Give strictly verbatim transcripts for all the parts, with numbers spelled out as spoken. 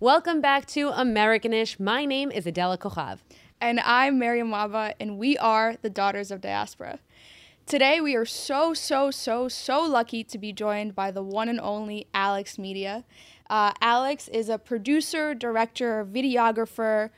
Welcome back to Americanish. My name is Adela Kochav. And I'm Mariam Waba, and we are the Daughters of Diaspora. Today, we are so, so, so, so lucky to be joined by the one and only AlexxMedia. Uh, Alex is a producer, director, videographer,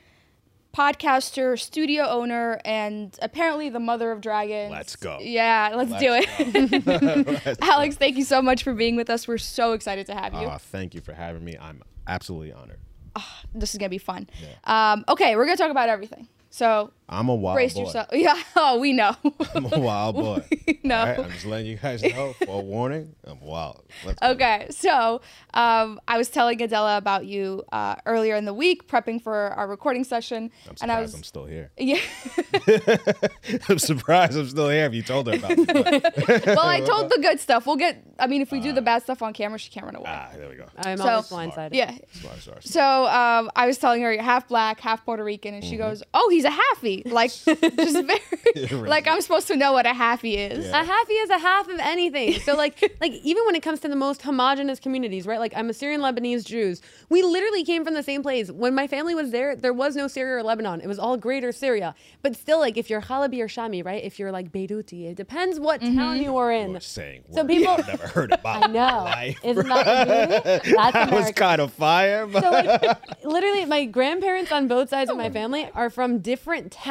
podcaster, studio owner, and apparently the mother of dragons. Let's go. Yeah, let's, let's do it. Let's Alex, go. Thank you so much for being with us. We're so excited to have you. Uh, thank you for having me. I'm absolutely honored. Oh, this is going to be fun. Yeah. Um, okay, we're going to talk about everything. So I'm a wild brace boy. Yourself. Yeah, oh, we know. I'm a wild boy. No. All right, I'm just letting you guys know, for warning, I'm wild. Let's okay, go. so um, I was telling Adela about you uh, earlier in the week, prepping for our recording session. I'm surprised and I was, I'm still here. Yeah. I'm surprised I'm still here if you told her about me. Well, I told the good stuff. We'll get, I mean, if we uh, do the bad stuff on camera, she can't run away. Ah, there we go. I'm so, almost blindsided. Yeah. Smart, smart, smart. So um, I was telling her you're half black, half Puerto Rican, and mm-hmm. she goes, oh, he's a halfy. Like, just very, like I'm supposed to know what a halfy is. Yeah. A halfy is a half of anything. So like, like even when it comes to the most homogenous communities, right? Like I'm Assyrian Lebanese Jews. We literally came from the same place. When my family was there, there was no Syria or Lebanon. It was all greater Syria. But still, like if you're Halabi or Shami, right? If you're like Beiruti, it depends what mm-hmm. town you are in. You're saying so words people I've never heard about. I know. Life. Isn't that That's That was kind of fire. But so like, literally, my grandparents on both sides of my family are from different towns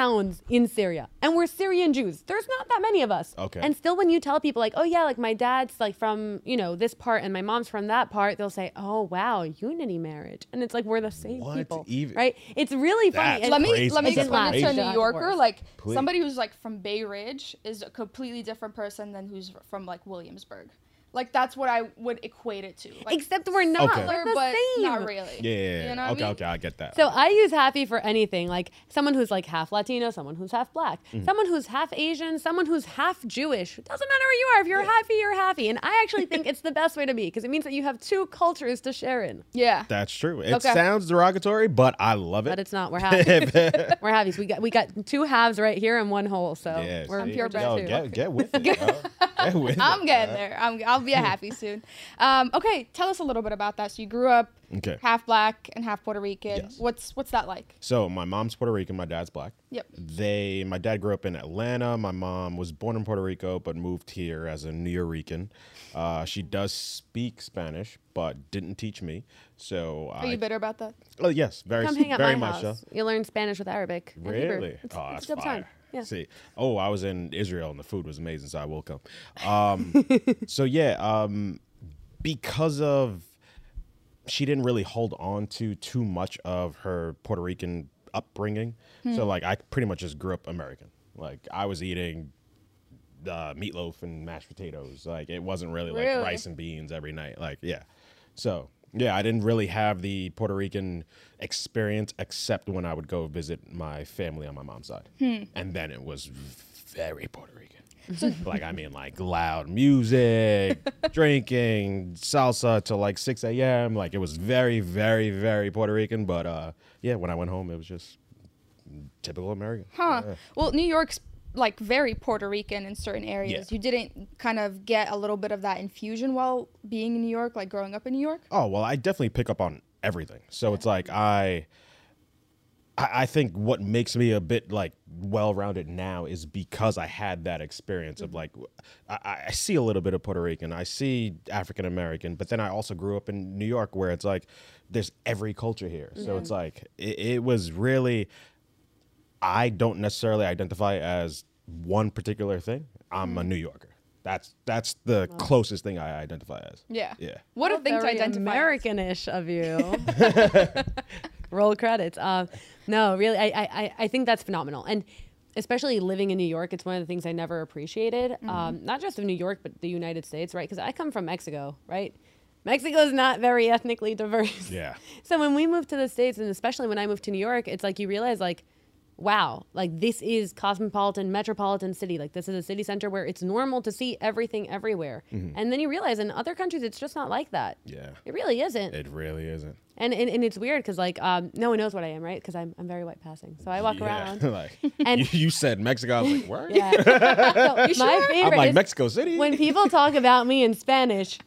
in Syria, and we're Syrian Jews. There's not that many of us. Okay. And still, when you tell people like, oh yeah, like my dad's like from, you know, this part and my mom's from that part, they'll say, oh wow, unity marriage. And it's like, we're the same what people, even? Right? It's really That's funny. Let me, let me just put it to a New Yorker, like Please. somebody who's like from Bay Ridge is a completely different person than who's from like Williamsburg. Like that's what I would equate it to. Like, except we're not, okay. we're the but same. Not really. Yeah. yeah, yeah. You know okay. I mean? Okay. I get that. So I use halfy for anything. Like someone who's like half Latino, someone who's half black, mm-hmm. someone who's half Asian, someone who's half Jewish. It doesn't matter where you are. If you're yeah. halfy, you're halfy. And I actually think it's the best way to be because it means that you have two cultures to share in. Yeah, that's true. It okay. sounds derogatory, but I love it. But it's not. We're halfies. We're halfies. We got we got two halves right here and one whole. So yes, we're purebred no, too. Get, get with it. Get with I'm it, getting bro. there. I'm. I'll be a happy soon. Um, okay, tell us a little bit about that. So you grew up okay. half black and half Puerto Rican. Yes. What's what's that like? So my mom's Puerto Rican, my dad's black. Yep. They, my dad grew up in Atlanta. My mom was born in Puerto Rico but moved here as a New Yorican. Uh, she does speak Spanish but didn't teach me. So are I, you bitter about that? Oh yes, very, Come hang out very my much house. So. You learn Spanish with Arabic. Really? It's, oh, it's that's fine. Yeah. See, oh, I was in Israel and the food was amazing, so I woke up. Um, so yeah, um, because of she didn't really hold on to too much of her Puerto Rican upbringing. Hmm. So like, I pretty much just grew up American. Like I was eating uh, meatloaf and mashed potatoes. Like it wasn't really like really? rice and beans every night. Like yeah, so. Yeah, I didn't really have the Puerto Rican experience except when I would go visit my family on my mom's side. Hmm. And then it was very Puerto Rican. Like, I mean, like loud music, drinking, salsa till like six a m Like it was very, very, very Puerto Rican. But uh, yeah, when I went home, it was just typical American. Huh. Yeah. Well, New York's like very Puerto Rican in certain areas. Yeah. You didn't kind of get a little bit of that infusion while being in New York, like growing up in New York? Oh, well, I definitely pick up on everything. So yeah. it's like I, I I think what makes me a bit like well-rounded now is because I had that experience mm-hmm. of like, I, I see a little bit of Puerto Rican, I see African-American, but then I also grew up in New York where it's like, there's every culture here. So yeah. it's like, it, it was really, I don't necessarily identify as one particular thing. I'm a New Yorker. That's that's the wow. closest thing I identify as. Yeah. Yeah. What a thing to identify. American-ish of you. Roll credits. Um, no, really, I, I I think that's phenomenal. And especially living in New York, it's one of the things I never appreciated. Mm-hmm. Um, not just of New York, but the United States, right? Because I come from Mexico, right? Mexico is not very ethnically diverse. Yeah. So when we moved to the States, and especially when I moved to New York, it's like you realize like, wow, like this is cosmopolitan, metropolitan city. Like this is a city center where it's normal to see everything everywhere. Mm-hmm. And then you realize in other countries, it's just not like that. Yeah. It really isn't. It really isn't. And and, and it's weird because like um, no one knows what I am, right? Because I'm, I'm very white passing. So I walk yeah. around. Like, and you, you said Mexico. I was like, where? Yeah. So my sure? favorite I'm like Mexico City. When people talk about me in Spanish,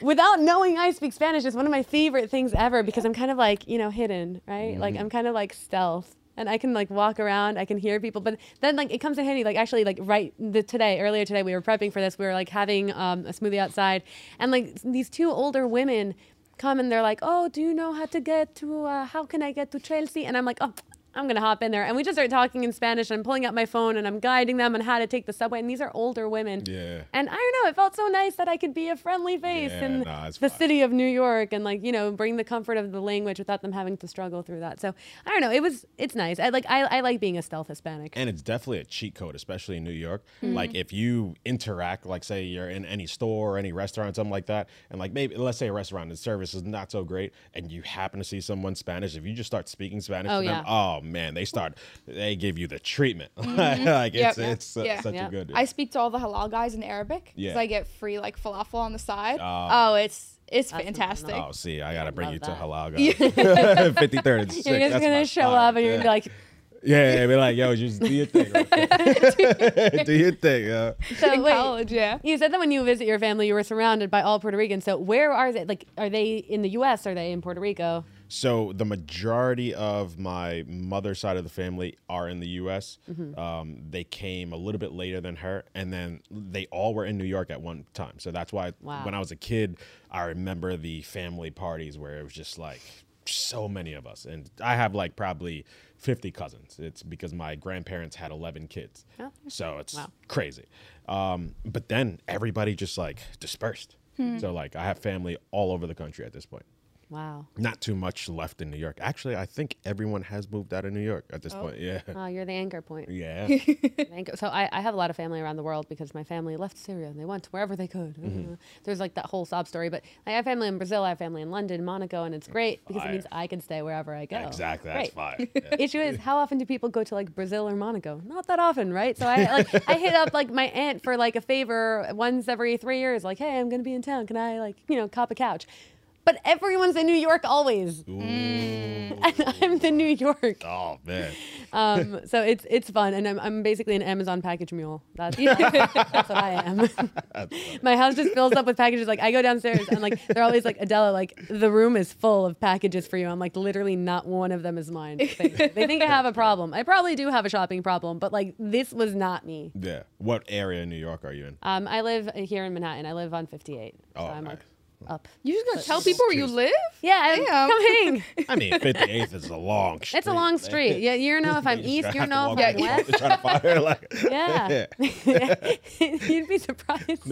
without knowing I speak Spanish is one of my favorite things ever, because I'm kind of like, you know, hidden, right? Mm-hmm. Like I'm kind of like stealth. And I can like walk around, I can hear people, but then like it comes in handy. Like actually, like right the, today, earlier today, we were prepping for this. We were like having um, a smoothie outside, and like these two older women come and they're like, "Oh, do you know how to get to? Uh, how can I get to Chelsea?" And I'm like, "Oh, I'm gonna hop in there." And we just start talking in Spanish. And I'm pulling out my phone and I'm guiding them on how to take the subway. And these are older women. Yeah. And I don't know. It felt so nice that I could be a friendly face yeah, in nah, the fine. city of New York, and like you know, bring the comfort of the language without them having to struggle through that. So I don't know. It was. It's nice. I like. I, I like being a stealth Hispanic. And it's definitely a cheat code, especially in New York. Mm-hmm. Like if you interact, like say you're in any store or any restaurant, something like that, and like maybe let's say a restaurant and service is not so great, and you happen to see someone Spanish, if you just start speaking Spanish oh, to them, yeah. oh. man, they start, they give you the treatment. Mm-hmm. Like yep, it's, yep, it's su- yeah. such yep. a good. Yeah. I speak to all the halal guys in Arabic because yeah. I get free like falafel on the side. Um, oh, it's it's fantastic. Oh, see, I gotta I bring you that. to halal guys. fifty-third and sixth. You're just gonna show fire. up and yeah. you're gonna be like. Yeah, yeah, be like, yo, just do your thing. Right? Do your thing, yo. So in wait, college, yeah. You said that when you visit your family, you were surrounded by all Puerto Ricans. So where are they? Like, are they in the U S? Are they in Puerto Rico? So the majority of my mother's side of the family are in the U S. Mm-hmm. Um, they came a little bit later than her, and then they all were in New York at one time. So that's why wow. when I was a kid, I remember the family parties where it was just like so many of us. And I have like probably fifty cousins. It's because my grandparents had eleven kids. Oh. So it's wow. crazy. Um, but then everybody just like dispersed. Hmm. So like I have family all over the country at this point. Wow. Not too much left in New York. Actually, I think everyone has moved out of New York at this oh. point. Yeah. Oh, you're the anchor point. Yeah. anchor. So I, I have a lot of family around the world because my family left Syria and they went wherever they could. Mm-hmm. There's like that whole sob story. But I have family in Brazil. I have family in London, Monaco, and it's great fire. because it means I can stay wherever I go. Exactly. That's fine. Yeah. Issue is, how often do people go to like Brazil or Monaco? Not that often, right? So I like I hit up like my aunt for like a favor once every three years. Like, hey, I'm going to be in town. Can I like, you know, cop a couch? But everyone's in New York always. Ooh. And I'm the New York. Oh, man. Um, so it's it's fun. And I'm, I'm basically an Amazon package mule. That's, that's what I am. My house just fills up with packages. Like, I go downstairs and, like, they're always like, Adela, like, the room is full of packages for you. I'm like, literally not one of them is mine. They, they think I have a problem. I probably do have a shopping problem, but, like, this was not me. Yeah. What area in New York are you in? Um, I live here in Manhattan. I live on fifty-eight. Oh, so I'm nice. like, up. You just gotta tell people where you live? Yeah, I'm coming. I mean, fifty-eighth is a long street. It's a long street. Yeah, you know if I'm east, you know if I'm west. Try to find her, like, yeah. yeah. You'd be surprised.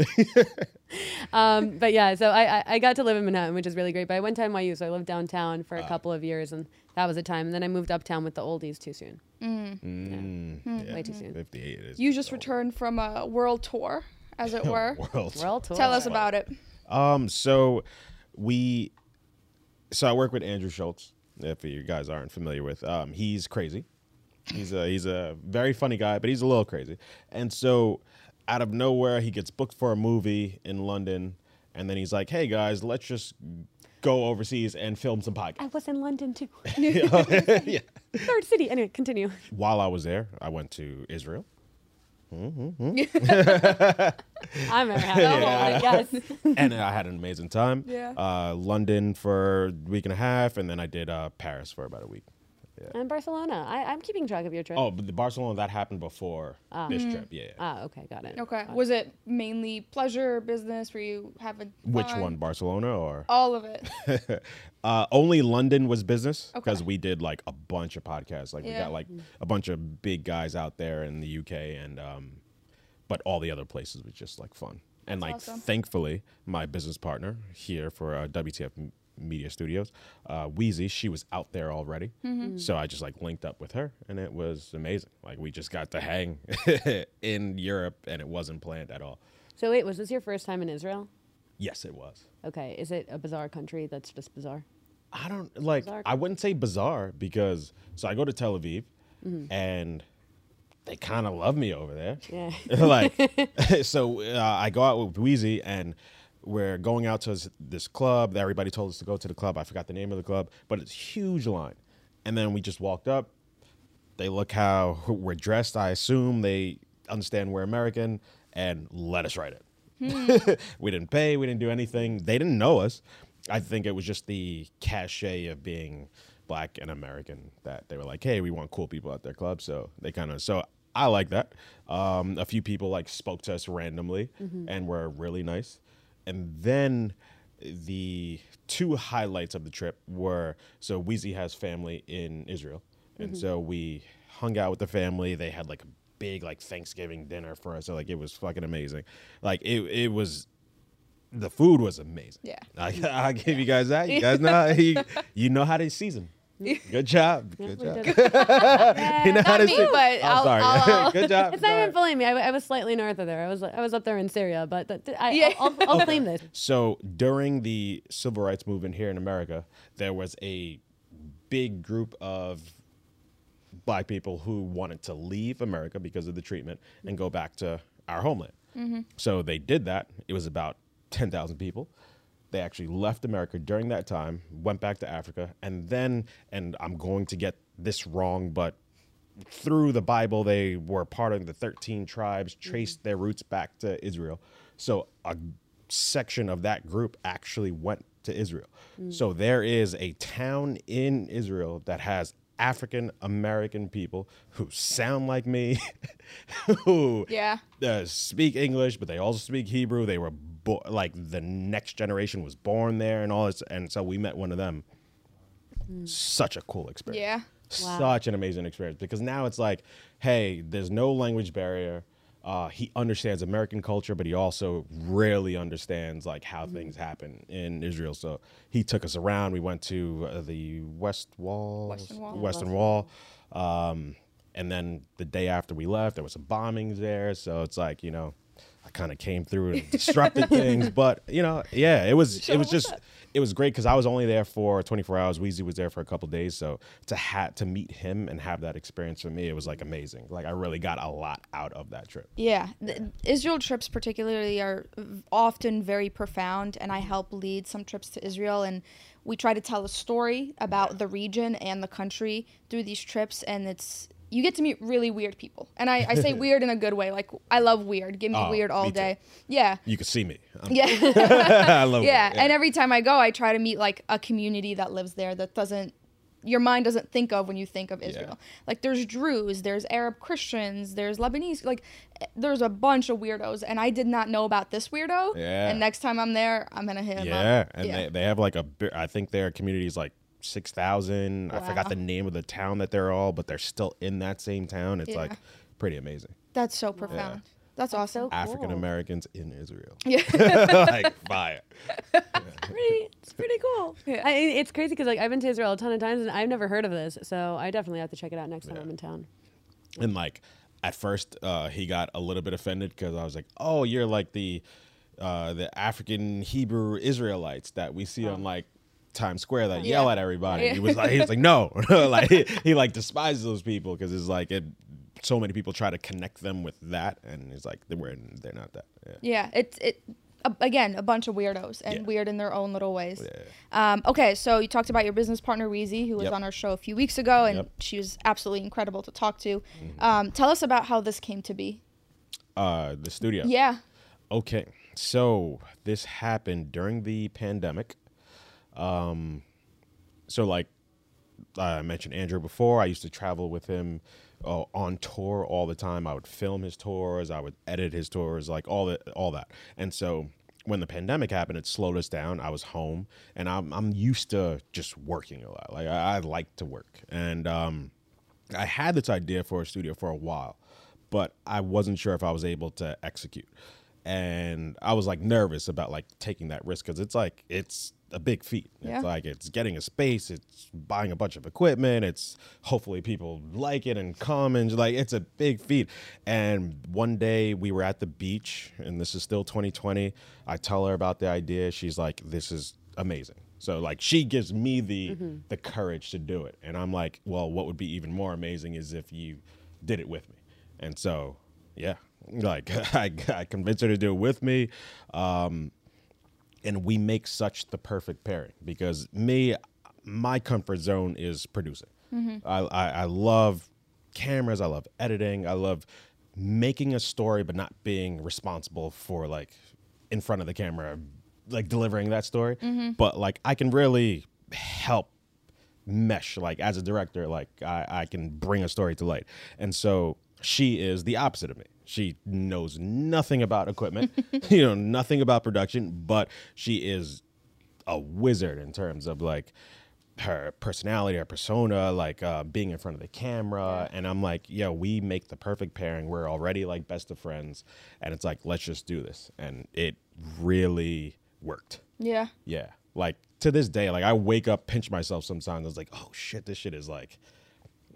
um, but yeah, so I, I, I got to live in Manhattan, which is really great. But I went to N Y U, so I lived downtown for a uh, couple of years, and that was a time. And then I moved uptown with the oldies too soon. Mm. Mm. Yeah. Mm. Way too soon. fifty-eight is you just old. returned from a world tour, as it were. world world tour. Tell us about it. Um, so we, so I work with Andrew Schultz, if you guys aren't familiar with, um, he's crazy. He's a, he's a very funny guy, but he's a little crazy. And so out of nowhere, he gets booked for a movie in London. And then he's like, hey guys, let's just go overseas and film some podcasts. I was in London too. yeah. Third city. Anyway, continue. While I was there, I went to Israel. Mm-hmm. I'm a yeah, I guess. And I had an amazing time. Yeah. Uh, London for a week and a half, and then I did uh, Paris for about a week. Yeah. And Barcelona. I, I'm keeping track of your trip. Oh, but the Barcelona, that happened before oh. this mm-hmm. trip. Yeah. Oh, okay. Got it. Okay. Got was it. it mainly pleasure or business? Were you having fun? Which one? Barcelona or? All of it. uh, only London was business because okay. we did like a bunch of podcasts. Like yeah. we got like a bunch of big guys out there in the U K and, um, but all the other places was just like fun. And That's like, awesome. thankfully, my business partner here for uh, W T F Media Studios, uh, Weezy, she was out there already. Mm-hmm. So I just like linked up with her and it was amazing. Like we just got to hang in Europe and it wasn't planned at all. So wait, was this your first time in Israel? Yes, it was. Okay. Is it a bizarre country that's just bizarre? I don't like, bizarre I wouldn't say bizarre because, so I go to Tel Aviv mm-hmm. and they kind of love me over there. Yeah. like, so uh, I go out with Weezy and we're going out to this club that everybody told us to go to the club. I forgot the name of the club, but it's a huge line. And then we just walked up. They look how we're dressed. I assume they understand we're American and let us write it. Hmm. We didn't pay. We didn't do anything. They didn't know us. I think it was just the cachet of being black and American that they were like, hey, we want cool people at their club. So they kind of, so I like that. Um, a few people like spoke to us randomly mm-hmm. and were really nice. And then the two highlights of the trip were, so Weezy has family in Israel. And mm-hmm. so we hung out with the family. They had like a big like Thanksgiving dinner for us. So like it was fucking amazing. Like it it was, the food was amazing. Yeah. I, I give yeah. you guys that. You guys know how, you, you know how to season. Good job. Good job. You know how to season. But I'm sorry. I'll, I'll, Good job. It's not even bullying me. I, I was slightly north of there. I was I was up there in Syria, but that, I, yeah. I'll, I'll, I'll okay. claim this. So during the civil rights movement here in America, there was a big group of black people who wanted to leave America because of the treatment and go back to our homeland. Mm-hmm. So they did that. It was about ten thousand people. They actually left America during that time, went back to Africa, and then, and I'm going to get this wrong, but through the Bible, they were part of the thirteen tribes, traced their roots back to Israel. So a section of that group actually went to Israel. Mm. So there is a town in Israel that has African American people who sound like me, who yeah. uh, speak English, but they also speak Hebrew. They were bo- like the next generation was born there and all this. And so we met one of them. Mm. Such a cool experience. Yeah. Wow. Such an amazing experience, because now it's like, hey, there's no language barrier. Uh, he understands American culture, but he also really understands like how mm-hmm. things happen in Israel. So he took us around. We went to uh, the West Wall, Western Wall, Western Wall. Um, and then the day after we left, there was some bombings there. So it's like, you know, I kind of came through and disrupted things, but you know, yeah, it was sure, it was just that? It was great because I was only there for twenty-four hours. Weezy was there for a couple of days, so to ha- to meet him and have that experience for me, it was like amazing. Like I really got a lot out of that trip. Yeah, the Israel trips particularly are often very profound, and I help lead some trips to Israel, and we try to tell a story about yeah. the region and the country through these trips, and it's. You get to meet really weird people. And I, I say weird in a good way. Like, I love weird. Give me oh, weird all me day. Too. Yeah. You can see me. I'm yeah. I love yeah. weird. Yeah. And every time I go, I try to meet, like, a community that lives there that doesn't, your mind doesn't think of when you think of Israel. Yeah. Like, there's Druze, there's Arab Christians, there's Lebanese. Like, there's a bunch of weirdos. And I did not know about this weirdo. Yeah. And next time I'm there, I'm going to hit him yeah. up. And yeah. And they, they have, like, a, I think their community is, like, six thousand. Wow. I forgot the name of the town that they're all, but they're still in that same town. It's yeah. like pretty amazing. That's so profound. Yeah. That's awesome. So cool. African Americans in Israel. Yeah. Like fire. Yeah. It's pretty, it's pretty cool. Yeah. I, it's crazy because like I've been to Israel a ton of times and I've never heard of this. So I definitely have to check it out next yeah. time I'm in town. And like at first uh, he got a little bit offended because I was like, oh, you're like the, uh, the African Hebrew Israelites that we see oh. on like Times Square that yeah. yell at everybody. Yeah. He was like, he was like, no, like he, he like despises those people because it's like it. So many people try to connect them with that, and he's like, they're they're not that. Yeah, yeah it's it again a bunch of weirdos and yeah. weird in their own little ways. Yeah. Um, okay, so you talked about your business partner Weezy, who was yep. on our show a few weeks ago, and yep. she was absolutely incredible to talk to. Mm-hmm. Um, tell us about how this came to be. Uh, the studio. Yeah. Okay, so this happened during the pandemic. Um, so like I mentioned Andrew before, I used to travel with him uh, on tour all the time. I would film his tours. I would edit his tours, like all that, all that. And so when the pandemic happened, it slowed us down. I was home and I'm, I'm used to just working a lot. Like I, I like to work. And, um, I had this idea for a studio for a while, but I wasn't sure if I was able to execute. And I was like nervous about like taking that risk. Cause it's like, it's, a big feat. Yeah. It's like it's getting a space, it's buying a bunch of equipment, it's hopefully people like it and come and like it's a big feat. And one day we were at the beach, and this is still twenty twenty. I tell her about the idea. She's like, this is amazing. So like she gives me the mm-hmm. the courage to do it. And I'm like, well, what would be even more amazing is if you did it with me. And so yeah, like I, I convinced her to do it with me. Um, And we make such the perfect pairing because me, my comfort zone is producing. Mm-hmm. I, I, I love cameras. I love editing. I love making a story, but not being responsible for like in front of the camera, like delivering that story. Mm-hmm. But like I can really help mesh, like as a director, like I, I can bring a story to light. And so she is the opposite of me. She knows nothing about equipment, you know, nothing about production, but she is a wizard in terms of like her personality, her persona, like uh, being in front of the camera. And I'm like, yeah, we make the perfect pairing. We're already like best of friends. And it's like, let's just do this. And it really worked. Yeah. Yeah. Like to this day, like I wake up, pinch myself sometimes. I was like, oh shit, this shit is like,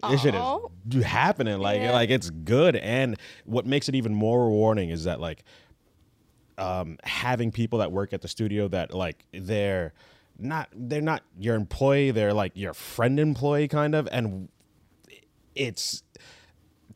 this shit is happening. Like, yeah. like it's good. And what makes it even more rewarding is that like um, having people that work at the studio that like they're not, they're not your employee. They're like your friend employee kind of. And it's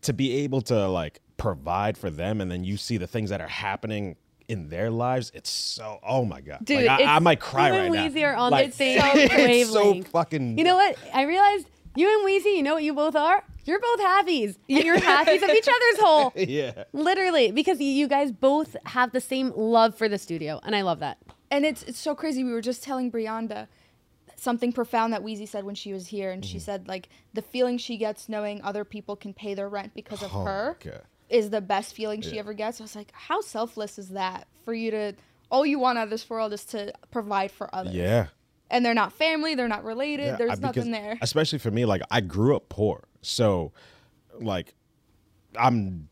to be able to like provide for them. And then you see the things that are happening in their lives. It's so, oh my God. Dude, like, I, I might cry right now. Weezy are on like, the same wavelength. So fucking. You know what? I realized you and Weezy, you know what you both are? You're both halfies. And you're halfies of each other's whole. Yeah. Literally. Because you guys both have the same love for the studio. And I love that. And it's it's so crazy. We were just telling Brianda something profound that Weezy said when she was here. And mm-hmm. she said, like, the feeling she gets knowing other people can pay their rent because of oh, her God. Is the best feeling yeah. she ever gets. I was like, how selfless is that for you to, all you want out of this world is to provide for others. Yeah. And they're not family. They're not related. Yeah, There's because, nothing there. Especially for me, like, I grew up poor. So, like, I'm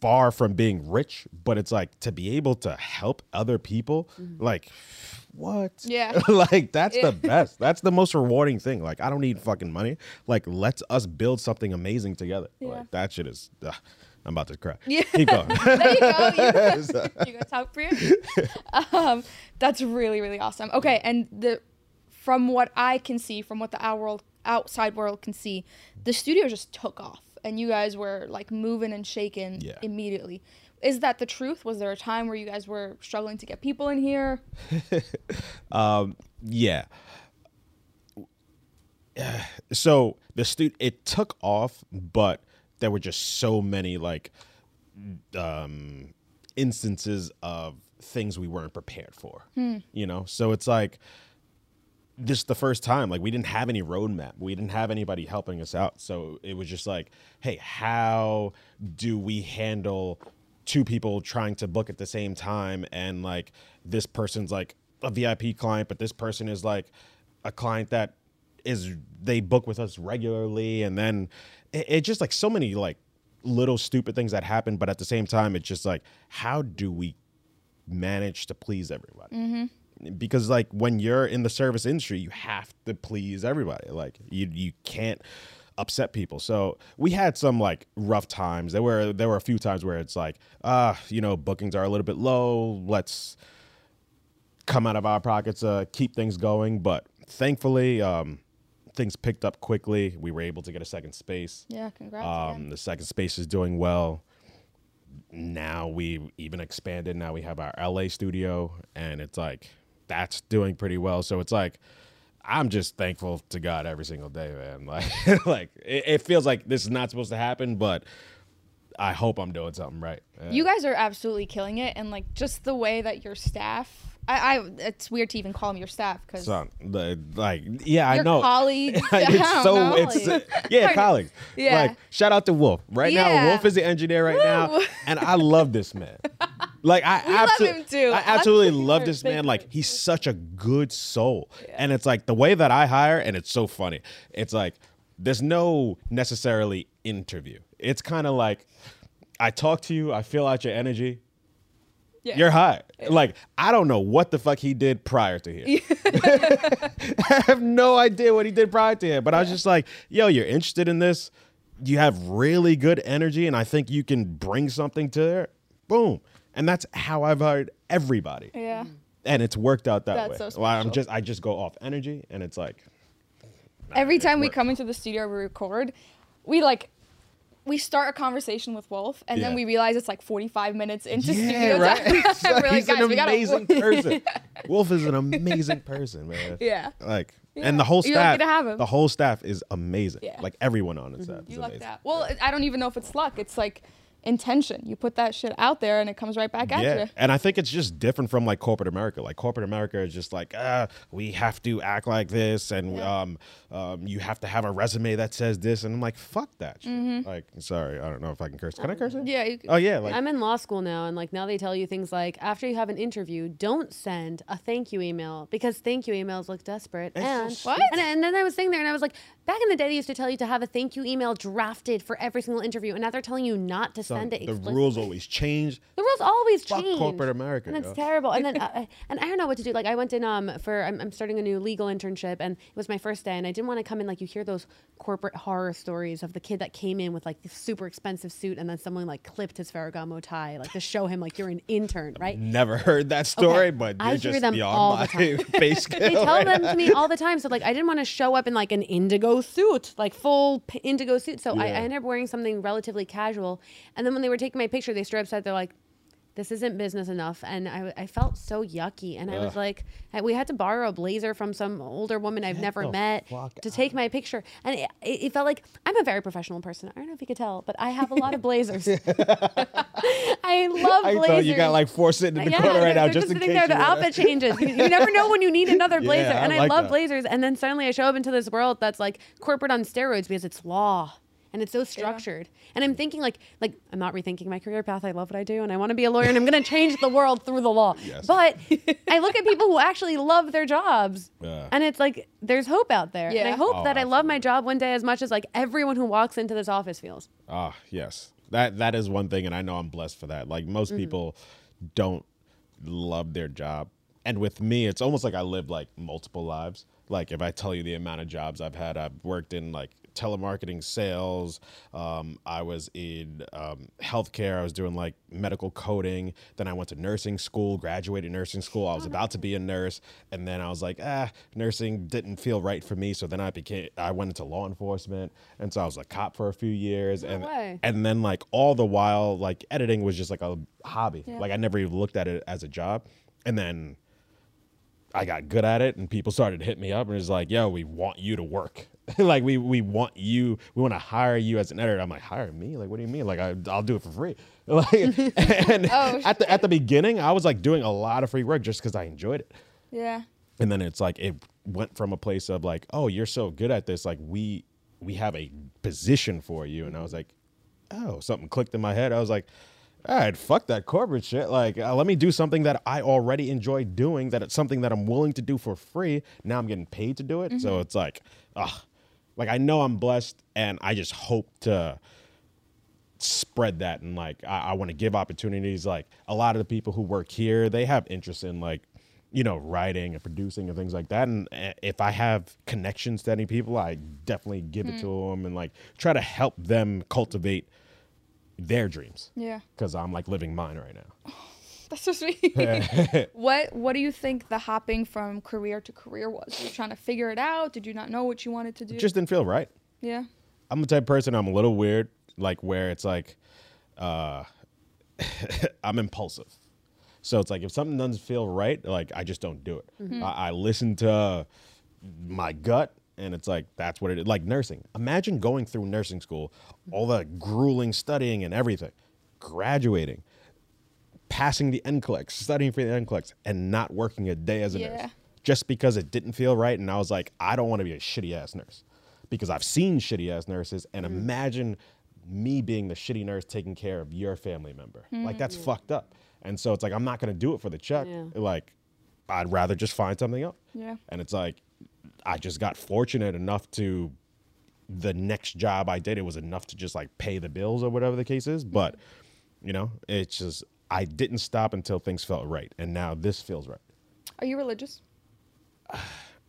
far from being rich, but it's like to be able to help other people, mm-hmm. like, what? Yeah. Like, that's yeah. the best. That's the most rewarding thing. Like, I don't need fucking money. Like, let's us build something amazing together. Yeah. Like, that shit is... Ugh. I'm about to cry. Yeah. Keep going. There you go. You, you got talk for you? Um, that's really, really awesome. Okay, and the... From what I can see, from what the our world, outside world can see, the studio just took off, and you guys were like moving and shaking yeah. immediately. Is that the truth? Was there a time where you guys were struggling to get people in here? um, yeah. So the stu it took off, but there were just so many like um, instances of things we weren't prepared for. Hmm. You know, so it's like. This is the first time, like, we didn't have any roadmap. We didn't have anybody helping us out. So it was just like, hey, how do we handle two people trying to book at the same time? And like, this person's like a V I P client, but this person is like a client that is, they book with us regularly. And then it, it just like so many like little stupid things that happen. But at the same time, it's just like, how do we manage to please everybody? Mm-hmm. Because like when you're in the service industry, you have to please everybody. Like you you can't upset people. So we had some like rough times. There were there were a few times where it's like, ah, uh, you know, bookings are a little bit low. Let's come out of our pockets, uh, keep things going. But thankfully, um, things picked up quickly. We were able to get a second space. Yeah, congrats. Um, the second space is doing well. Now we even expanded. Now we have our L A studio, and it's like. That's doing pretty well. So it's like, I'm just thankful to God every single day, man. Like, like it, it feels like this is not supposed to happen, but I hope I'm doing something right. Yeah. You guys are absolutely killing it. And like, just the way that your staff, I, I it's weird to even call them your staff because like, yeah, your I know. Colleagues. It's so, know, it's, like, uh, yeah, colleagues. Yeah. Like, shout out to Wolf. Right yeah. now, Wolf is the engineer right Woo. Now. And I love this man. Like I, abso love him too. I absolutely That's love this man. Like he's such a good soul. Yeah. And it's like the way that I hire, and it's so funny. It's like there's no necessarily interview. It's kind of like I talk to you, I feel out your energy. Yeah. You're high. Yeah. Like I don't know what the fuck he did prior to here. I have no idea what he did prior to here. But yeah. I was just like, yo, you're interested in this. You have really good energy, and I think you can bring something to there. Boom. And that's how I've hired everybody. Yeah. And it's worked out that that's way. So special. Well, I'm just I just go off energy, and it's like nah, every time we come into the studio we record, we like we start a conversation with Wolf, and yeah. then we realize it's like forty-five minutes into yeah, studio right? time. We're like, he's guys, an we amazing gotta... person. Wolf is an amazing person, man. Yeah. Like yeah. and the whole staff, to have him. The whole staff is amazing. Yeah. Like everyone on it. Mm-hmm. You lucked out. Well, yeah. I don't even know if it's luck. It's like intention. You put that shit out there and it comes right back at yeah. you. And I think it's just different from like corporate America. Like corporate America is just like, ah, we have to act like this and yeah. um, um, you have to have a resume that says this. And I'm like, fuck that shit. Mm-hmm. Like, sorry, I don't know if I can curse. Can um, I curse it? Yeah. You, oh, yeah. Like, I'm in law school now, and like now they tell you things like, after you have an interview, don't send a thank you email because thank you emails look desperate. And, so what? and and then I was sitting there and I was like, back in the day, they used to tell you to have a thank you email drafted for every single interview. And now they're telling you not to send. The explicitly. rules always change. The rules always Fuck change. Corporate America, and it's yo. terrible. And then, uh, and I don't know what to do. Like I went in um for I'm, I'm starting a new legal internship, and it was my first day, and I didn't want to come in like you hear those corporate horror stories of the kid that came in with like this super expensive suit, and then someone like clipped his Ferragamo tie, like to show him like you're an intern, right? I've never heard that story, okay. but I you're just them beyond all my the time. base skill. They tell them to me all the time, so like I didn't want to show up in like an indigo suit, like full p indigo suit. So yeah. I, I ended up wearing something relatively casual, and then. When they were taking my picture, they stood upside. They're like, "This isn't business enough," and I, I felt so yucky. And Ugh. I was like, I, "We had to borrow a blazer from some older woman I've Get never met to take out. my picture." And it, it felt like I'm a very professional person. I don't know if you could tell, but I have a lot of blazers. I love I blazers. Thought you got like four sitting in the yeah, corner right now, just, just in case. There, the outfit changes. You, you never know when you need another blazer. Yeah, I and like I love that. blazers. And then suddenly I show up into this world that's like corporate on steroids because it's law. And it's so structured. Yeah. And I'm thinking like, like I'm not rethinking my career path. I love what I do. And I want to be a lawyer, and I'm going to change the world through the law. Yes. But I look at people who actually love their jobs. Yeah. And it's like, there's hope out there. Yeah. And I hope oh, that absolutely. I love my job one day as much as like everyone who walks into this office feels. Ah, yes. That, that is one thing. And I know I'm blessed for that. Like most mm-hmm. people don't love their job. And with me, it's almost like I live like multiple lives. Like if I tell you the amount of jobs I've had, I've worked in like telemarketing, sales. Um, I was in um, healthcare. I was doing like medical coding. Then I went to nursing school, graduated nursing school. I was about to be a nurse, and then I was like, ah, nursing didn't feel right for me. So then I became, I went into law enforcement, and so I was a cop for a few years, and no and then like all the while, like editing was just like a hobby. Yeah. Like I never even looked at it as a job, and then I got good at it, and people started to hit me up, and it's like, yo, we want you to work. Like we we want you, we want to hire you as an editor. I'm like, hire me? Like, what do you mean? Like, I, I'll do it for free. Like, and oh, at the at the beginning, I was like doing a lot of free work just because I enjoyed it. Yeah. And then it's like it went from a place of like, oh, you're so good at this. Like we we have a position for you. And I was like, oh, something clicked in my head. I was like, all right, fuck that corporate shit. Like, uh, let me do something that I already enjoy doing. That it's something that I'm willing to do for free. Now I'm getting paid to do it. Mm-hmm. So it's like, ah. Like, I know I'm blessed, and I just hope to spread that. And, like, I, I want to give opportunities. Like, a lot of the people who work here, they have interest in, like, you know, writing and producing and things like that. And if I have connections to any people, I definitely give mm. it to them and, like, try to help them cultivate their dreams. Yeah. Because I'm, like, living mine right now. Oh, that's so sweet. what, what do you think the hopping from career to career was? Were you trying to figure it out? Did you not know what you wanted to do? It just didn't feel right. Yeah. I'm the type of person, I'm a little weird, like where it's like, uh, I'm impulsive. So it's like if something doesn't feel right, like I just don't do it. Mm-hmm. I, I listen to my gut. And it's like, that's what it is. Like nursing. Imagine going through nursing school, all the grueling studying and everything, graduating, passing the N C L E X, studying for the N C L E X, and not working a day as a yeah. nurse just because it didn't feel right. And I was like, I don't want to be a shitty ass nurse because I've seen shitty ass nurses. And mm. imagine me being the shitty nurse taking care of your family member. Mm. Like, that's yeah. fucked up. And so it's like, I'm not going to do it for the check. Yeah. Like, I'd rather just find something else. Yeah. And it's like, I just got fortunate enough to the next job I did, it was enough to just like pay the bills or whatever the case is. But, you know, it's just I didn't stop until things felt right. And now this feels right. Are you religious?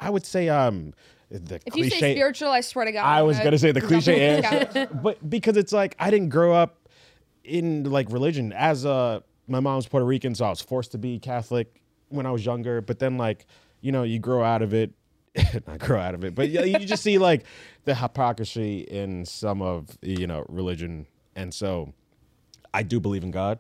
I would say um, the if cliche, you say spiritual, I swear to God. I was going to say the cliche answer. But because it's like I didn't grow up in like religion. As a, my mom's Puerto Rican, so I was forced to be Catholic when I was younger. But then like, you know, you grow out of it. Not grow out of it, but you just see like the hypocrisy in some of, you know, religion. And so I do believe in God,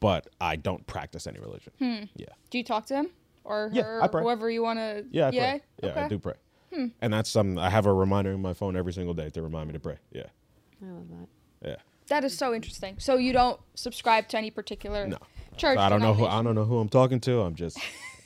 but I don't practice any religion. Hmm. Yeah. Do you talk to him or her, yeah, I pray. Whoever you want to? Yeah, I yeah? Pray. Yeah, okay. I do pray. Hmm. And that's something I have a reminder on my phone every single day to remind me to pray. Yeah. I love that. Yeah. That is so interesting. So you don't subscribe to any particular no. church? So I don't know who I don't know who I'm talking to. I'm just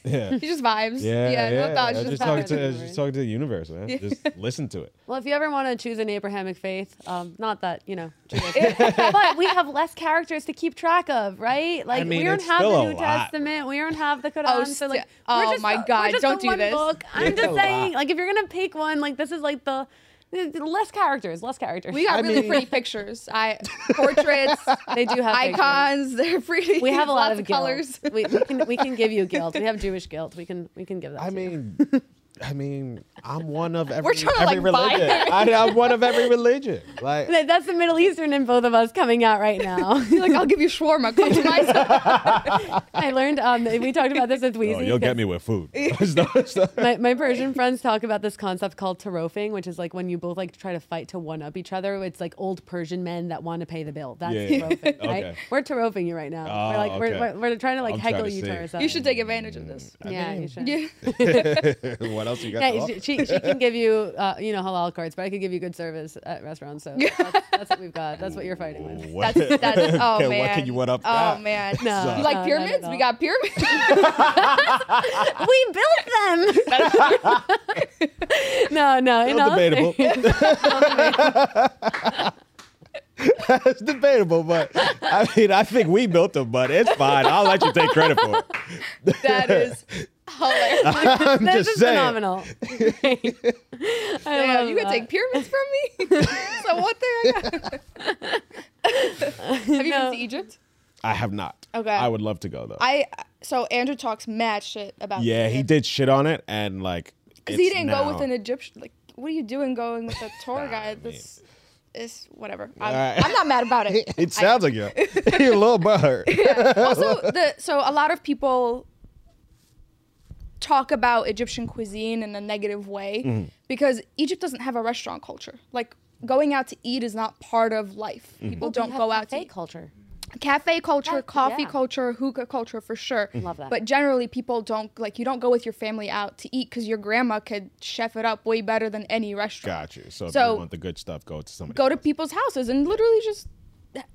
yeah. He just vibes. Yeah, yeah. yeah. No thoughts, I just, just talking to I just talking to the universe, man. Yeah. Just listen to it. Well, if you ever want to choose an Abrahamic faith, um, not that you know, but we have less characters to keep track of, right? Like I mean, we don't have the New Testament, we don't have the Quran. Oh, so like, oh we're just, my God, we're just don't the do one this. Book. I'm it's just saying, lot. like if you're gonna pick one, like this is like the. Less characters, less characters. We got I really mean, pretty pictures. I portraits. They do have icons. Pictures. They're pretty. We have a lot of colors. We, we can we can give you guilt. We have Jewish guilt. We can we can give that. I to mean, you. I mean, I'm one of every, every like, religion. I, I'm one of every religion. Like that's the Middle Eastern in both of us coming out right now. You're like I'll give you shawarma. Come to my side. I learned. Um, we talked about this with Weezy. Oh, you'll get me with food. my, my Persian friends talk about this concept called tarofing, which is like when you both like try to fight to one up each other. It's like old Persian men that want to pay the bill. That's yeah, yeah. tarofing, right? Okay. We're tarofing you right now. Oh, we're like okay. we're, we're, we're trying to like I'm heckle to you to ourselves. You should take advantage of this. I yeah, mean, you should. Yeah. What else you got? Yeah, she, she, she can give you, uh, you know, halal cards, but I could give you good service at restaurants. So that's, that's what we've got. That's what you're fighting with. What? That's, that's, oh okay, man! What can you what up? Oh that? man! No, you like no, pyramids? We got pyramids. We built them. no, no, it's debatable. It's debatable, but I mean, I think we built them, but it's fine. I'll let you take credit for it. That is. I'm That's just, just phenomenal. I Damn, you could take pyramids from me. So what the heck? Have you no. been to Egypt? I have not. Okay. I would love to go though. I so Andrew talks mad shit about. Yeah, he did shit on it, and like because he didn't now... go with an Egyptian. Like, what are you doing going with a tour guide? This is whatever. I'm, right. I'm not mad about it. It sounds I, like you're, you're a little butthurt. Yeah. Also, the so a lot of people. talk about Egyptian cuisine in a negative way mm. because Egypt doesn't have a restaurant culture. Like going out to eat is not part of life. Mm. People well, don't go out to eat. Cafe culture. Cafe culture, yeah, coffee yeah. culture, hookah culture for sure. Love that. But generally people don't, like you don't go with your family out to eat because your grandma could chef it up way better than any restaurant. Got you. So, so if you want the good stuff, go to somebody. Go else. to people's houses and literally just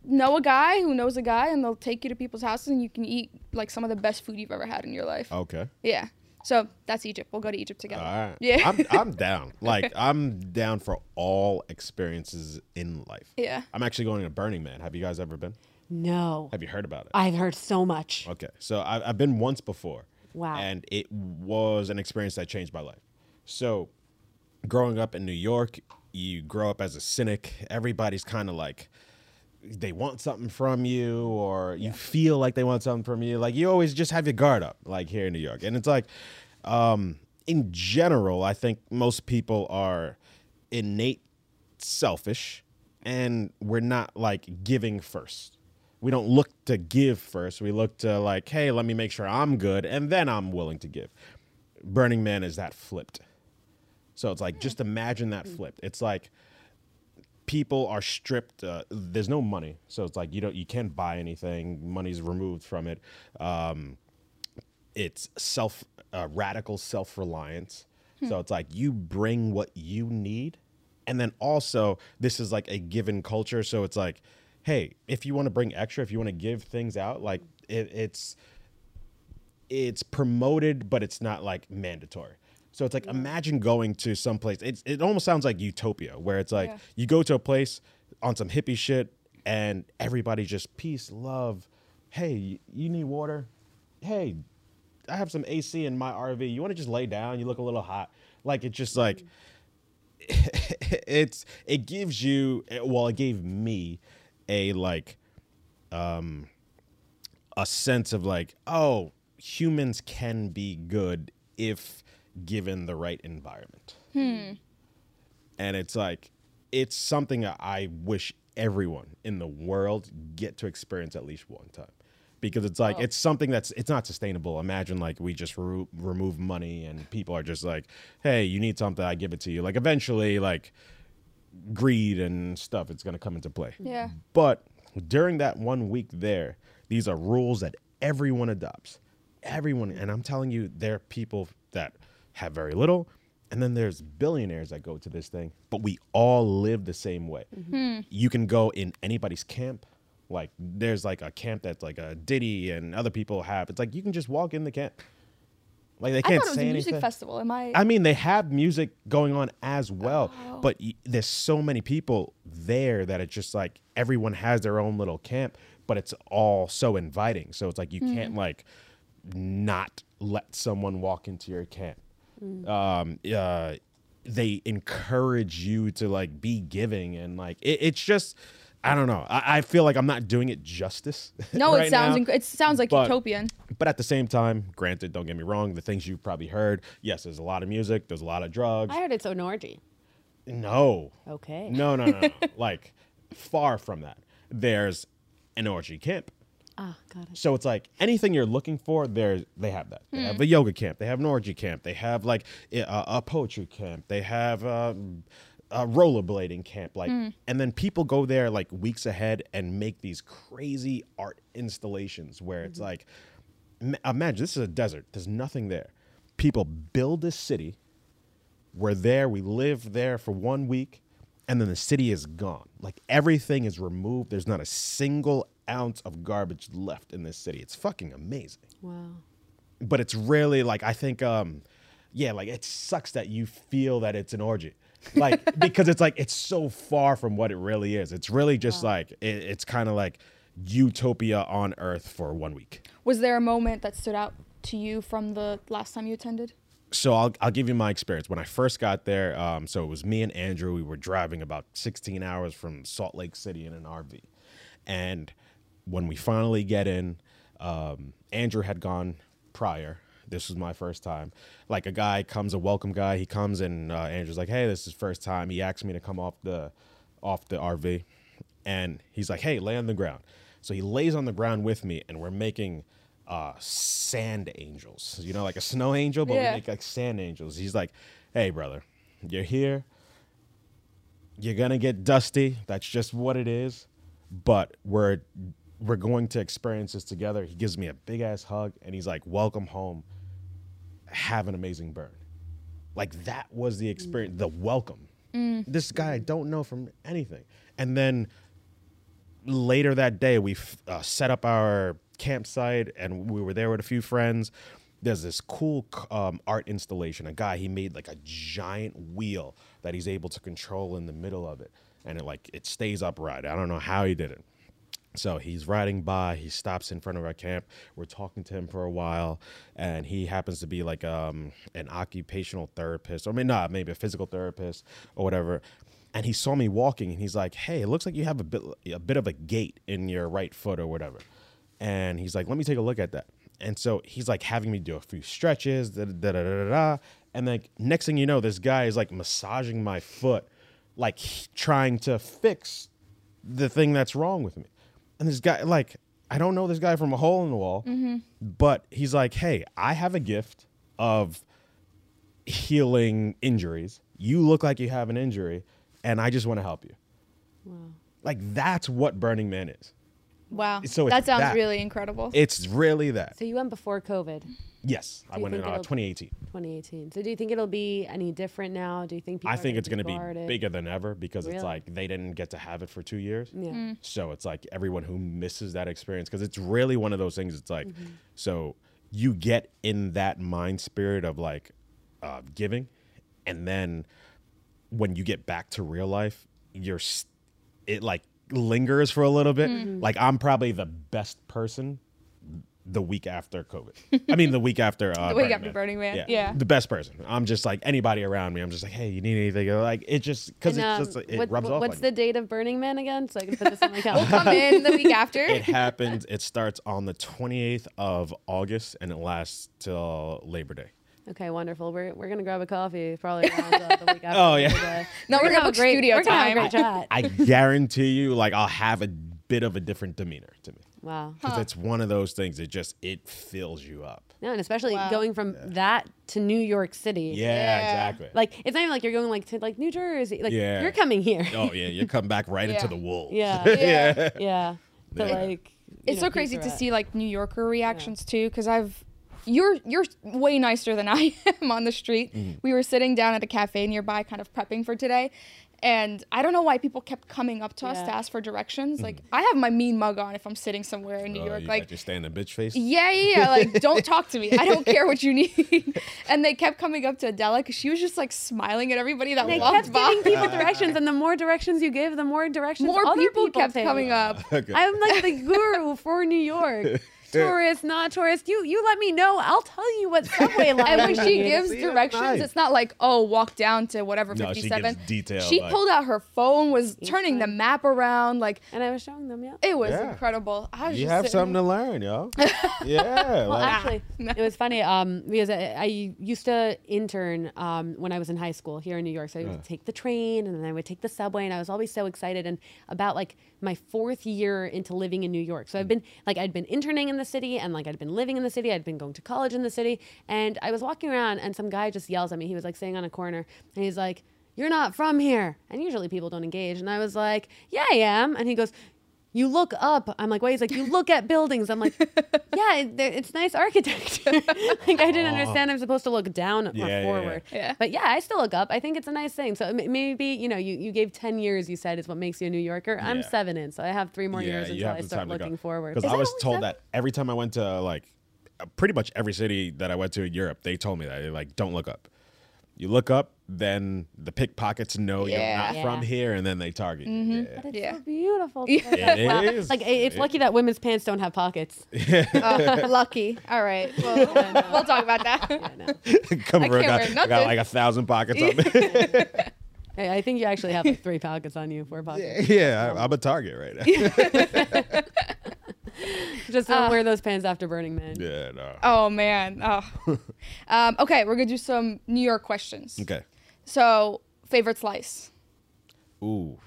know a guy who knows a guy and they'll take you to people's houses and you can eat like some of the best food you've ever had in your life. Okay. Yeah. So that's Egypt. We'll go to Egypt together. All right. Yeah. I'm, I'm down. Like, I'm down for all experiences in life. Yeah. I'm actually going to Burning Man. Have you guys ever been? No. Have you heard about it? I've heard so much. Okay. So I've, I've been once before. Wow. And it was an experience that changed my life. So growing up in New York, you grow up as a cynic. Everybody's kind of like... they want something from you or you yeah. feel like they want something from you. Like you always just have your guard up like here in New York. And it's like, um, in general, I think most people are innate selfish and we're not like giving first. We don't look to give first. We look to like, hey, let me make sure I'm good. And then I'm willing to give. Burning Man is that flipped. So it's like, just imagine that flipped. It's like, people are stripped. Uh, there's no money, so it's like you don't, you can't buy anything. Money's removed from it. Um, it's self, uh, radical self-reliance. Hmm. So it's like you bring what you need, and then also this is like a given culture. So it's like, hey, if you want to bring extra, if you want to give things out, like it, it's it's promoted, but it's not like mandatory. So it's like, yeah. imagine going to some place. It's, it almost sounds like utopia, where it's like yeah. you go to a place on some hippie shit and everybody just peace, love. Hey, you need water? Hey, I have some A C in my R V. You want to just lay down? You look a little hot. Like, it's just like, it's it gives you, well, it gave me a like, um, a sense of like, oh, humans can be good if given the right environment. Hmm. And it's like, it's something that I wish everyone in the world get to experience at least one time. Because it's like, oh. it's something that's, it's not sustainable. Imagine like we just re remove money and people are just like, hey, you need something, I give it to you. Like eventually like greed and stuff, it's gonna come into play. Yeah. But during that one week there, these are rules that everyone adopts. Everyone, and I'm telling you, there are people that have very little, And then there's billionaires that go to this thing, but we all live the same way. Mm-hmm. You can go in anybody's camp. Like there's like a camp that's like a Diddy and other people have. It's like you can just walk in the camp. Like they can't I thought it was say a music anything. Festival. Am I? I mean, they have music going on as well, oh. but y there's so many people there that it's just like everyone has their own little camp, but it's all so inviting. So it's like you mm. can't like not let someone walk into your camp. Mm. Um, uh, they encourage you to like be giving and like it, it's just. I don't know. I, I feel like I'm not doing it justice. No, right it sounds it sounds like but, utopian. But at the same time, granted, don't get me wrong, the things you've probably heard. Yes, there's a lot of music. There's a lot of drugs. I heard it's an orgy. No. Okay. No, no, no. no. Like far from that. There's an orgy camp. Ah, oh, got it. So it's like anything you're looking for, there's they have that. They hmm. have a yoga camp. They have an orgy camp. They have like a, a poetry camp. They have. Um, Uh, rollerblading camp, like, mm. and then people go there like weeks ahead and make these crazy art installations where mm-hmm. it's like, imagine this is a desert. There's nothing there. People build this city. We're there. We live there for one week, and then the city is gone. Like everything is removed. There's not a single ounce of garbage left in this city. It's fucking amazing. Wow. But it's really like I think, um, yeah, like it sucks that you feel that it's an orgy. Like, because it's like, it's so far from what it really is. It's really just wow. like, it, it's kind of like utopia on earth for one week. Was there a moment that stood out to you from the last time you attended? So I'll, I'll give you my experience. When I first got there, um, so it was me and Andrew, we were driving about sixteen hours from Salt Lake City in an R V. And when we finally get in, um, Andrew had gone prior. This was my first time. Like a guy comes, a welcome guy. He comes and uh, Andrew's like, "Hey, this is first time." He asked me to come off the, off the R V, and he's like, "Hey, lay on the ground." So he lays on the ground with me, and we're making uh, sand angels. You know, like a snow angel, but yeah. we make like sand angels. He's like, "Hey, brother, you're here. You're gonna get dusty. That's just what it is. But we're we're going to experience this together." He gives me a big ass hug, and he's like, "Welcome home. Have an amazing burn." Like that was the experience, the welcome. Mm. This guy I don't know from anything. And then later that day, we uh, set up our campsite and we were there with a few friends. There's this cool um, art installation. A guy, he made like a giant wheel that he's able to control in the middle of it. And it like, it stays upright. I don't know how he did it. So he's riding by, he stops in front of our camp. We're talking to him for a while, and he happens to be like um, an occupational therapist, or maybe not, maybe a physical therapist or whatever. And he saw me walking, and he's like, "Hey, it looks like you have a bit, a bit of a gait in your right foot or whatever." And he's like, "Let me take a look at that." And so he's like having me do a few stretches, da da da da da. And like next thing you know, this guy is like massaging my foot, like trying to fix the thing that's wrong with me. And this guy, like, I don't know this guy from a hole in the wall, mm-hmm. but he's like, "Hey, I have a gift of healing injuries. You look like you have an injury, and I just want to help you." Wow. Like, that's what Burning Man is. Wow. So that sounds that. really incredible. It's really that. So you went before COVID. Yes. Do I went in uh, twenty eighteen. twenty eighteen. So do you think it'll be any different now? Do you think people I think it's going to be bigger than ever because really? It's like they didn't get to have it for two years. Yeah. Mm. So it's like everyone who misses that experience, because it's really one of those things. It's like, mm-hmm. so you get in that mind spirit of like uh, giving. And then when you get back to real life, you're st it like lingers for a little bit. Mm-hmm. Like I'm probably the best person the week after COVID. I mean, the week after uh, the week Burning after Man. Burning Man. Yeah. yeah, the best person. I'm just like anybody around me. I'm just like, "Hey, you need anything?" Like it just because um, it, it what, rubs what, off. What's like the me. date of Burning Man again? So I can put this on my calendar. We'll come in the week after. It happens. It starts on the twenty-eighth of August and it lasts till Labor Day. Okay, wonderful. We're we're gonna grab a coffee probably around uh, the week after. Oh yeah. No, we're, we're gonna, gonna have a great studio we're time. Gonna have a great chat. I guarantee you, like I'll have a bit of a different demeanor to me. Wow. Because huh. it's one of those things. It just it fills you up. No, and especially wow. going from yeah. that to New York City. Yeah, yeah, exactly. Like it's not even like you're going like to like New Jersey. Like yeah. you're coming here. Oh yeah, you're coming back right yeah. into the wolves. Yeah. Yeah. yeah. yeah. yeah. So like, it's know, so crazy to at. see like New Yorker reactions yeah. too, because I've You're you're way nicer than I am on the street. Mm. We were sitting down at a cafe nearby, kind of prepping for today. And I don't know why people kept coming up to yeah. us to ask for directions. Like, I have my mean mug on if I'm sitting somewhere in New oh, York. You like, you're standing bitch face? Yeah, yeah, yeah. Like, don't talk to me. I don't care what you need. And they kept coming up to Adela because she was just, like, smiling at everybody that they walked by. They kept giving people directions. And the more directions you give, the more directions more other people, people kept take. coming up. Okay. I'm, like, the guru for New York. Tourist, not tourist. You you let me know. I'll tell you what subway line. And when she gives directions, nice. It's not like, oh, walk down to whatever fifty-seven. No, she gives detail. She like, pulled out her phone, was turning the map around, like, and I was showing them. Yeah, it was yeah. incredible. I was you just have sitting. something to learn, y'all. Yeah. Well, like, actually, no. it was funny um, because I, I used to intern um, when I was in high school here in New York. So I would uh. take the train, and then I would take the subway, and I was always so excited. And about like my fourth year into living in New York, so I've been like I'd been interning in the city, and like I'd been living in the city, I'd been going to college in the city, and I was walking around, and some guy just yells at me. He was like sitting on a corner, and he's like, "You're not from here." And usually people don't engage, and I was like, "Yeah, I am." And he goes, "You look up." I'm like, "Wait." He's like, "You look at buildings." I'm like, "Yeah, it, it's nice architecture." Like, I didn't Aww. understand I'm supposed to look down yeah, or forward. Yeah, yeah. But yeah, I still look up. I think it's a nice thing. So maybe, you know, you, you gave ten years, you said, is what makes you a New Yorker. Yeah. I'm seven in, so I have three more yeah, years until I start looking forward. Because I was told seven? that every time I went to, like, pretty much every city that I went to in Europe, they told me that. They're like, don't look up. You look up, then the pickpockets know yeah. you're not yeah. from here, and then they target you. Mm-hmm. yeah. But it's yeah. so beautiful. Yeah. It wow. is. Like, it's it lucky is. that women's pants don't have pockets. uh, lucky. All right. Well, yeah, we'll talk about that. Yeah, no. Come over. I, I got like a thousand pockets on me. Hey, I think you actually have like three pockets on you, four pockets. Yeah, yeah oh. I, I'm a target right now. Just don't uh, wear those pants after Burning Man. Yeah, no. Oh, man. Oh. um, okay, we're going to do some New York questions. Okay. So, favorite slice? Ooh,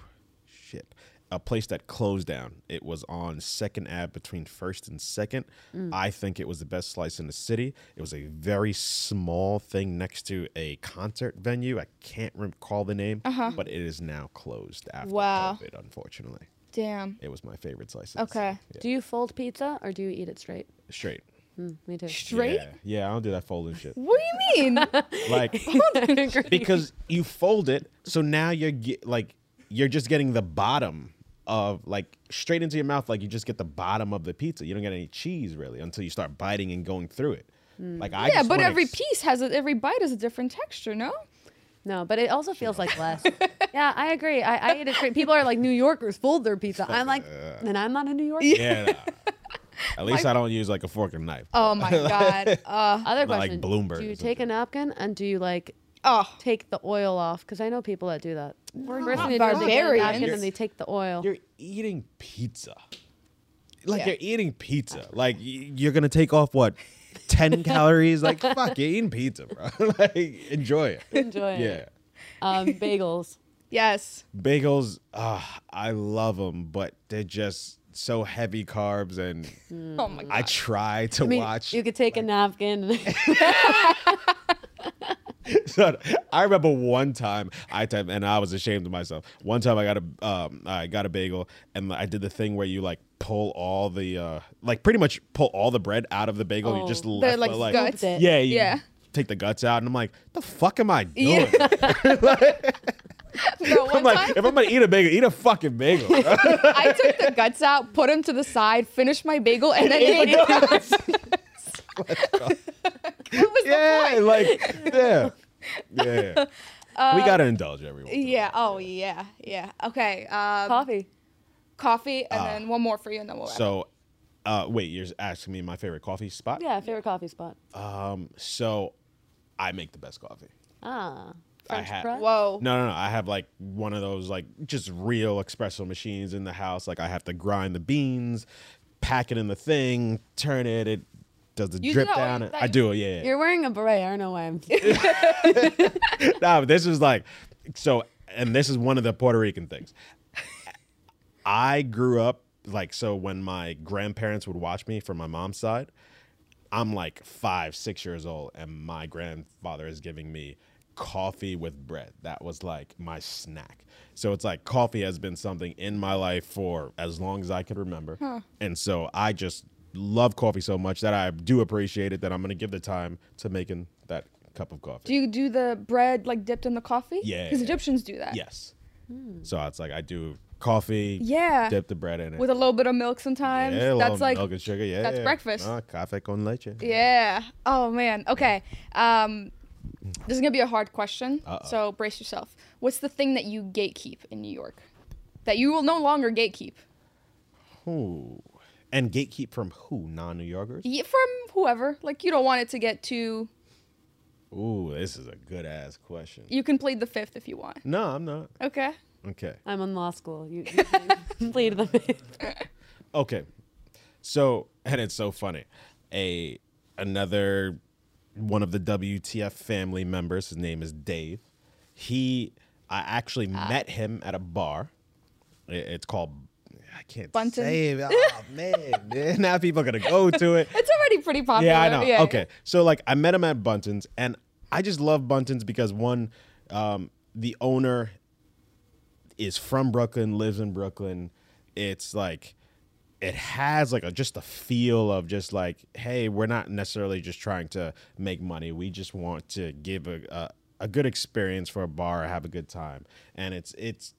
shit. A place that closed down. It was on second avenue between first and second. Mm. I think it was the best slice in the city. It was a very small thing next to a concert venue. I can't recall the name, uh-huh. but it is now closed after wow. COVID, unfortunately. Damn. It was my favorite slice. Okay. Yeah. Do you fold pizza or do you eat it straight? Straight. Mm, me too. Straight? Yeah. yeah, I don't do that folding shit. What do you mean? Like, because you fold it, so now you're ge- like, you're just getting the bottom of, like, straight into your mouth, like you just get the bottom of the pizza. You don't get any cheese, really, until you start biting and going through it. Mm. Like, I yeah, just but every piece has, a, every bite has a different texture, no? No, but it also feels like less. Yeah, I agree. I, I eat it straight. People are like, New Yorkers fold their pizza. I'm like, and I'm not a New Yorker. Yeah. Nah. At least my, I don't use like a fork and knife. Oh my God. Uh, other question. Like Bloomberg. Do you take a napkin and do you like oh. take the oil off? Because I know people that do that. We're not barbarians. And they take the oil. You're eating pizza. Like yeah. you're eating pizza. Like you're gonna take off what? ten calories, like, fuck, you're eating pizza, bro. Like, enjoy it. Enjoy yeah. it. Yeah. Um, bagels. Yes. Bagels, uh, I love them, but they're just so heavy carbs, and mm. oh my God. I try to I mean, watch. You could take like, a napkin. So I remember one time I typed, and I was ashamed of myself. One time I got a um, I got a bagel, and I did the thing where you like pull all the uh, like pretty much pull all the bread out of the bagel. Oh, you just left like, like guts. Yeah, you yeah. take the guts out, and I'm like, the fuck am I doing? Yeah. Like, no, I'm like, time? if I'm gonna eat a bagel, eat a fucking bagel. I took the guts out, put them to the side, finished my bagel, and then ate the guts. What was yeah, the point? Like, yeah. Yeah, yeah. Uh, we gotta indulge everyone. Yeah. Oh, yeah. Yeah. Okay. Um, coffee, coffee, and uh, then one more for you, and then we'll. So, uh, wait, you're asking me my favorite coffee spot? Yeah, favorite coffee spot. Um, so, I make the best coffee. Ah, French press? Whoa. No, no, no. I have like one of those like just real espresso machines in the house. Like I have to grind the beans, pack it in the thing, turn it. It does the you drip do down. It. I do it. Yeah. You're wearing a beret. I don't know why I'm. No, this is like so, and this is one of the Puerto Rican things. I grew up like so when my grandparents would watch me from my mom's side. I'm like five, six years old, and my grandfather is giving me coffee with bread. That was like my snack. So it's like coffee has been something in my life for as long as I can remember, huh. and so I just love coffee so much that I do appreciate it, that I'm going to give the time to making that cup of coffee. Do you do the bread like dipped in the coffee? Yeah. Because Egyptians do that. Yes. Mm. So it's like I do coffee, yeah, dip the bread in it. With a little bit of milk sometimes. Yeah, a little that's like milk and sugar, yeah. That's yeah. breakfast. Ah, café con leche. Yeah. Oh, man. Okay. Um, this is going to be a hard question, uh-oh. so brace yourself. What's the thing that you gatekeep in New York that you will no longer gatekeep? Ooh. And gatekeep from who? Non-New Yorkers? Yeah, from whoever. Like, you don't want it to get too... Ooh, this is a good-ass question. You can plead the fifth if you want. No, I'm not. Okay. Okay. I'm in law school. You, you can plead the fifth. Okay. So, and it's so funny. A Another one of the W T F family members, his name is Dave. He, I actually uh, met him at a bar. It, it's called... I can't Bunton. say it. Oh, man. Now people are going to go to it. It's already pretty popular. Yeah, I know. Yeah, okay. Yeah. So, like, I met him at Bunton's, and I just love Bunton's because, one, um, the owner is from Brooklyn, lives in Brooklyn. It's, like, it has, like, a, just a feel of just, like, hey, we're not necessarily just trying to make money. We just want to give a, a, a good experience for a bar, have a good time. And it's it's...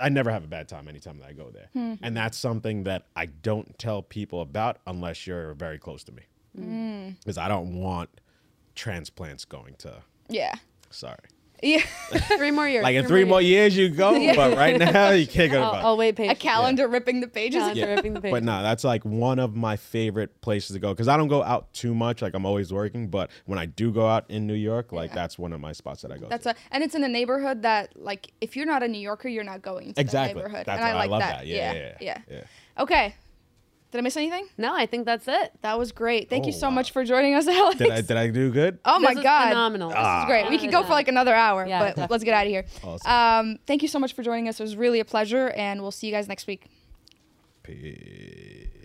I never have a bad time anytime that I go there. Mm. And that's something that I don't tell people about unless you're very close to me. Because mm. I don't want transplants going to... Yeah. Sorry. Yeah. Three more years. Like in three, three more years. years you go, yeah. but right now you can't go to... I'll, I'll wait page. A calendar yeah. ripping the pages. Calendar yeah. ripping the pages. But no, that's like one of my favorite places to go because I don't go out too much. Like I'm always working, but when I do go out in New York, like yeah. that's one of my spots that I go that's to. A, and it's in a neighborhood that like if you're not a New Yorker, you're not going to exactly. that neighborhood. That's and I, I like love that. that. Yeah, yeah, yeah, yeah. yeah. yeah. Okay. Did I miss anything? No, I think that's it. That was great. Thank oh, you so wow. much for joining us, Alex. Did I, did I do good? Oh, this my was God. Phenomenal. Ah. This is great. We could go for like another hour, yeah, but definitely. Let's get out of here. Awesome. Um, thank you so much for joining us. It was really a pleasure, and we'll see you guys next week. Peace.